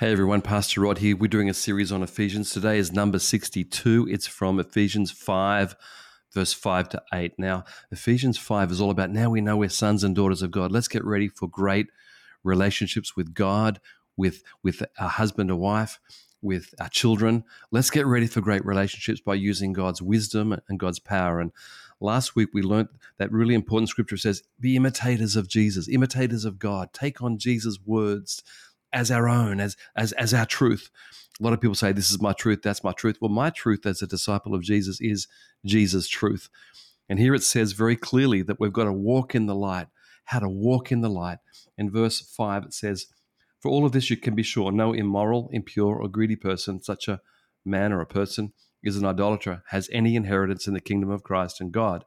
Hey everyone, Pastor Rod here. We're doing a series on Ephesians. Today is number 62. It's from Ephesians 5, verse 5 to 8. Now, Ephesians 5 is all about now we know we're sons and daughters of God. Let's get ready for great relationships with God, with our husband or wife, with our children. Let's get ready for great relationships by using God's wisdom and God's power. And last week we learned that really important scripture says, be imitators of Jesus, imitators of God. Take on Jesus' words as our own, as our truth. A lot of people say, this is my truth, that's my truth. Well, my truth as a disciple of Jesus is Jesus' truth. And here it says very clearly that we've got to walk in the light, how to walk in the light. In verse 5, it says, for all of this you can be sure, no immoral, impure, or greedy person, such a man or a person is an idolater, has any inheritance in the kingdom of Christ and God.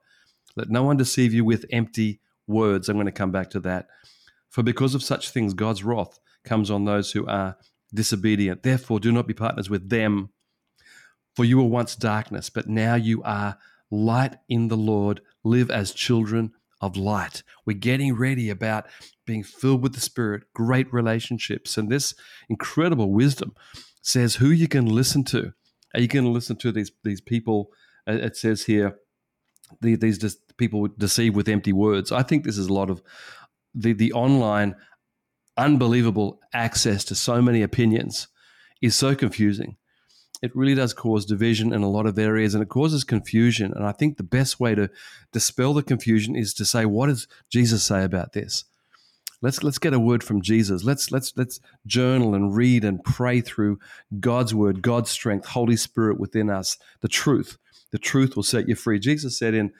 Let no one deceive you with empty words. I'm going to come back to that. For because of such things, God's wrath comes on those who are disobedient. Therefore, do not be partners with them, for you were once darkness, but now you are light in the Lord. Live as children of light. We're getting ready about being filled with the Spirit, great relationships. And this incredible wisdom says who you can listen to. Are you going to listen to these people? It says here, these people deceive with empty words. I think this is a lot of the online unbelievable access to so many opinions is so confusing. It really does cause division in a lot of areas, and it causes confusion. And I think the best way to dispel the confusion is to say, what does Jesus say about this? Let's get a word from Jesus. Let's journal and read and pray through God's word, God's strength, Holy Spirit within us, the truth. The truth will set you free. Jesus said in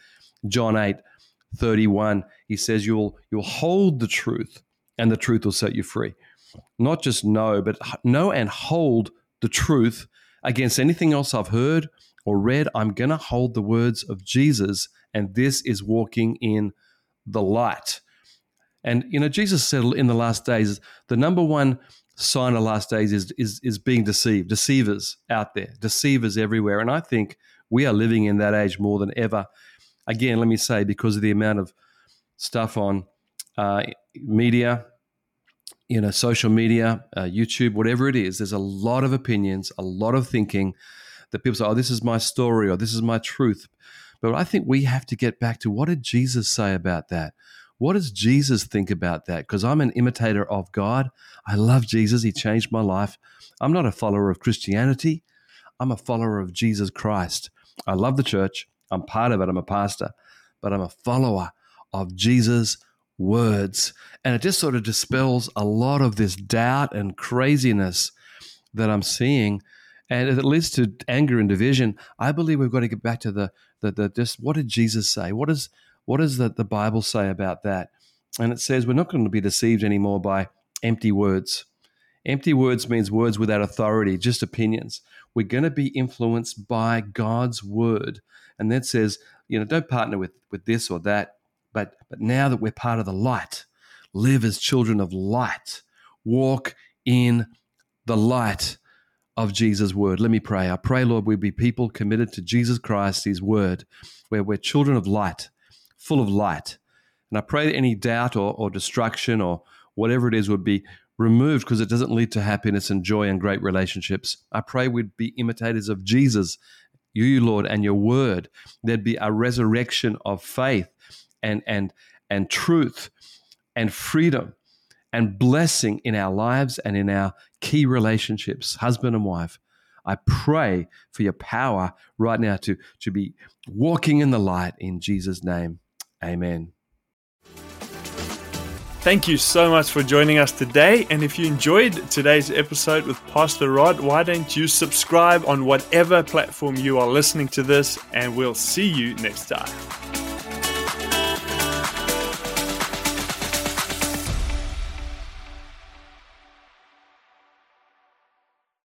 John 8:31, he says, you'll hold the truth, and the truth will set you free. Not just know, but know and hold the truth against anything else I've heard or read. I'm going to hold the words of Jesus, and this is walking in the light. And, you know, Jesus said in the last days, the number one sign of last days is being deceived, deceivers out there, deceivers everywhere. And I think we are living in that age more than ever. Again, let me say, because of the amount of stuff on media, you know, social media, YouTube, whatever it is, there's a lot of opinions, a lot of thinking that people say, oh, this is my story or this is my truth. But I think we have to get back to what did Jesus say about that? What does Jesus think about that? Because I'm an imitator of God. I love Jesus. He changed my life. I'm not a follower of Christianity. I'm a follower of Jesus Christ. I love the church. I'm part of it. I'm a pastor, but I'm a follower of Jesus words. And it just sort of dispels a lot of this doubt and craziness that I'm seeing, and it leads to anger and division. I believe we've got to get back to the just what did Jesus say? What does the Bible say about that? And it says we're not going to be deceived anymore by empty words. Empty words means words without authority, just opinions. We're going to be influenced by God's word. And that says, you know, don't partner with this or that. But now that we're part of the light, live as children of light, walk in the light of Jesus' word. Let me pray. I pray, Lord, we be people committed to Jesus Christ, his word, where we're children of light, full of light. And I pray that any doubt or destruction or whatever it is would be removed, because it doesn't lead to happiness and joy and great relationships. I pray we'd be imitators of Jesus, you, Lord, and your word. There'd be a resurrection of faith and truth and freedom and blessing in our lives and in our key relationships, husband and wife. I pray for your power right now to be walking in the light in Jesus' name. Amen. Thank you so much for joining us today. And if you enjoyed today's episode with Pastor Rod, why don't you subscribe on whatever platform you are listening to this, and we'll see you next time.